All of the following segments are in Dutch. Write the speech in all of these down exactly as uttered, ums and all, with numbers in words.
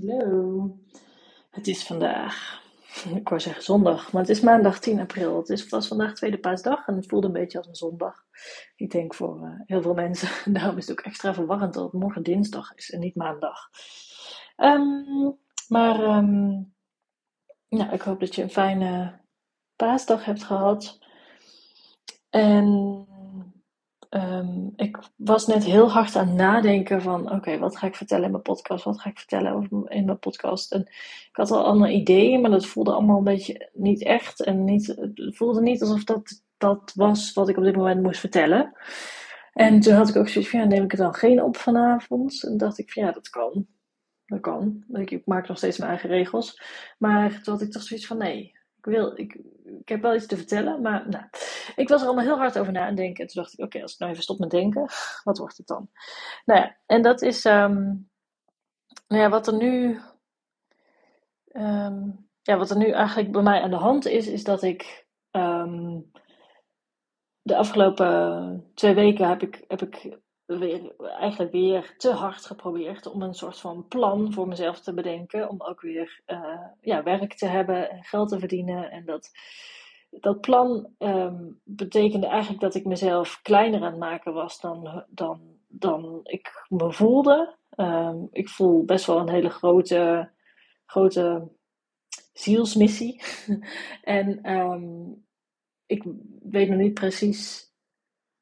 Hallo, het is vandaag, ik wou zeggen zondag, maar het is maandag tien april. Het is pas vandaag tweede paasdag en het voelde een beetje als een zondag. Ik denk voor uh, heel veel mensen, daarom is het ook extra verwarrend dat het morgen dinsdag is en niet maandag. Um, maar um, nou, ik hoop dat je een fijne paasdag hebt gehad. En... Um, ik was net heel hard aan het nadenken van, oké, okay, wat ga ik vertellen in mijn podcast? Wat ga ik vertellen in mijn podcast? En ik had al andere ideeën, maar dat voelde allemaal een beetje niet echt. En niet, het voelde niet alsof dat, dat was wat ik op dit moment moest vertellen. En toen had ik ook zoiets van, ja, neem ik het dan geen op vanavond? En dacht ik van, ja, dat kan. Dat kan. Ik, ik maak nog steeds mijn eigen regels. Maar toen had ik toch zoiets van, nee. Ik, wil, ik, ik heb wel iets te vertellen, maar nou, ik was er allemaal heel hard over na aan denken. En toen dacht ik, oké, okay, als ik nou even stop met denken, wat wordt het dan? Nou ja, en dat is um, nou ja, wat er nu, um, ja, wat er nu eigenlijk bij mij aan de hand is, is dat ik um, de afgelopen twee weken heb ik, heb ik weer, eigenlijk weer te hard geprobeerd om een soort van plan voor mezelf te bedenken. Om ook weer uh, ja, werk te hebben en geld te verdienen. En dat, dat plan um, betekende eigenlijk dat ik mezelf kleiner aan het maken was dan, dan, dan ik me voelde. Um, ik voel best wel een hele grote, grote zielsmissie. en um, ik weet nog niet precies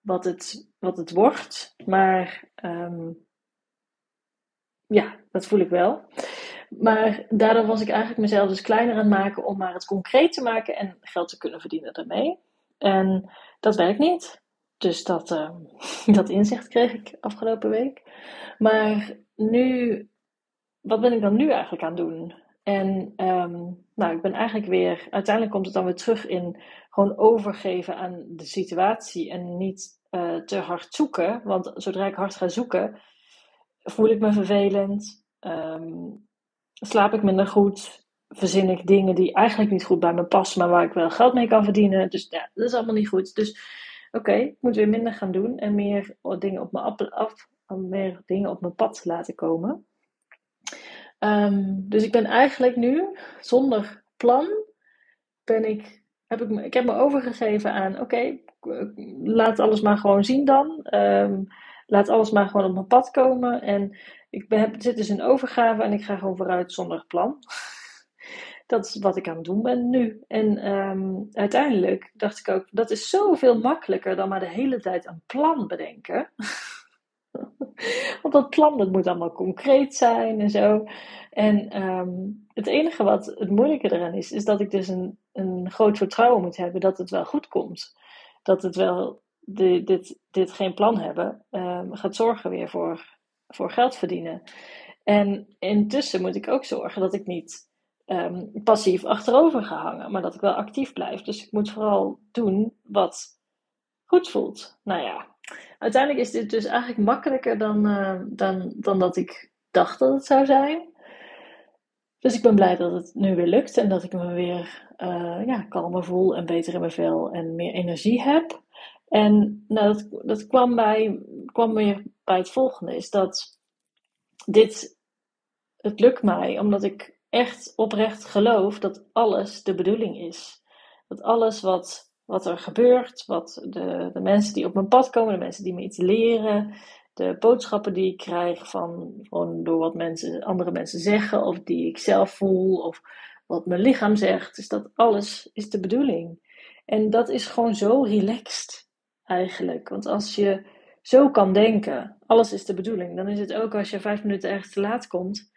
wat het... wat het wordt, maar um, ja, dat voel ik wel. Maar daardoor was ik eigenlijk mezelf dus kleiner aan het maken om maar het concreet te maken en geld te kunnen verdienen daarmee. En dat werkt niet. Dus dat, uh, dat inzicht kreeg ik afgelopen week. Maar nu, wat ben ik dan nu eigenlijk aan het doen? En um, nou, ik ben eigenlijk weer, uiteindelijk komt het dan weer terug in gewoon overgeven aan de situatie en niet Uh, te hard zoeken, want zodra ik hard ga zoeken, voel ik me vervelend, um, slaap ik minder goed, verzin ik dingen die eigenlijk niet goed bij me passen, maar waar ik wel geld mee kan verdienen. Dus ja, dat is allemaal niet goed. Dus oké, okay, ik moet weer minder gaan doen en meer dingen op mijn, af, af, meer dingen op mijn pad laten komen. Um, dus ik ben eigenlijk nu, zonder plan, ben ik, heb ik, ik heb me overgegeven aan, oké, okay, laat alles maar gewoon zien dan. Um, laat alles maar gewoon op mijn pad komen. En ik ben, heb, zit dus in overgave en ik ga gewoon vooruit zonder plan. Dat is wat ik aan het doen ben nu. En um, uiteindelijk dacht ik ook, dat is zoveel makkelijker dan maar de hele tijd een plan bedenken. Want dat plan, dat moet allemaal concreet zijn en zo. En um, het enige wat het moeilijke eraan is, is dat ik dus een, een groot vertrouwen moet hebben dat het wel goed komt. Dat het wel, dit, dit, dit geen plan hebben, um, gaat zorgen weer voor, voor geld verdienen. En intussen moet ik ook zorgen dat ik niet um, passief achterover ga hangen, maar dat ik wel actief blijf. Dus ik moet vooral doen wat goed voelt. Nou ja, uiteindelijk is dit dus eigenlijk makkelijker dan, uh, dan, dan dat ik dacht dat het zou zijn. Dus ik ben blij dat het nu weer lukt en dat ik me weer uh, ja, kalmer voel en beter in mijn vel en meer energie heb. En nou, dat, dat kwam, bij, kwam weer bij het volgende, is dat dit, het lukt mij omdat ik echt oprecht geloof dat alles de bedoeling is. Dat alles wat, wat er gebeurt, wat de, de mensen die op mijn pad komen, de mensen die me iets leren, de boodschappen die ik krijg van, gewoon door wat mensen, andere mensen zeggen, of die ik zelf voel, of wat mijn lichaam zegt, is dat alles is de bedoeling. En dat is gewoon zo relaxed eigenlijk. Want als je zo kan denken, alles is de bedoeling, dan is het ook als je vijf minuten ergens te laat komt,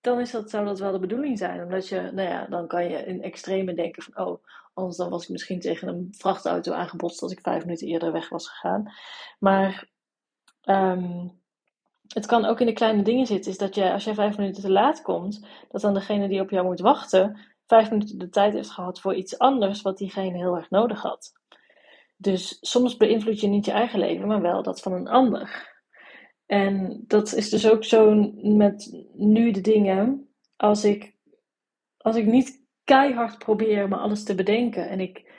dan is dat, zou dat wel de bedoeling zijn. Omdat je, nou ja, dan kan je in extreme denken van, oh, anders dan was ik misschien tegen een vrachtauto aangebotst als ik vijf minuten eerder weg was gegaan. Maar Um, het kan ook in de kleine dingen zitten, is dat je, als jij vijf minuten te laat komt, dat dan degene die op jou moet wachten vijf minuten de tijd heeft gehad voor iets anders wat diegene heel erg nodig had. Dus soms beïnvloed je niet je eigen leven, maar wel dat van een ander. En dat is dus ook zo met nu de dingen, als ik, als ik niet keihard probeer me alles te bedenken en ik,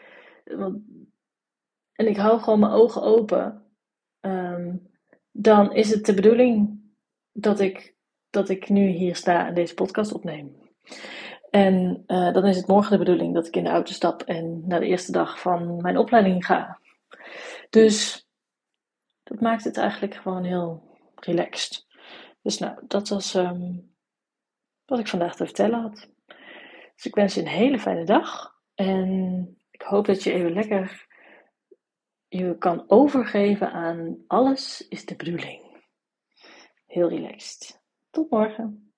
en ik hou gewoon mijn ogen open, Um, dan is het de bedoeling dat ik dat ik nu hier sta en deze podcast opneem. En uh, dan is het morgen de bedoeling dat ik in de auto stap en naar de eerste dag van mijn opleiding ga. Dus dat maakt het eigenlijk gewoon heel relaxed. Dus nou, dat was um, wat ik vandaag te vertellen had. Dus ik wens je een hele fijne dag. En ik hoop dat je even lekker je kan overgeven aan alles is de bedoeling. Heel relaxed. Tot morgen.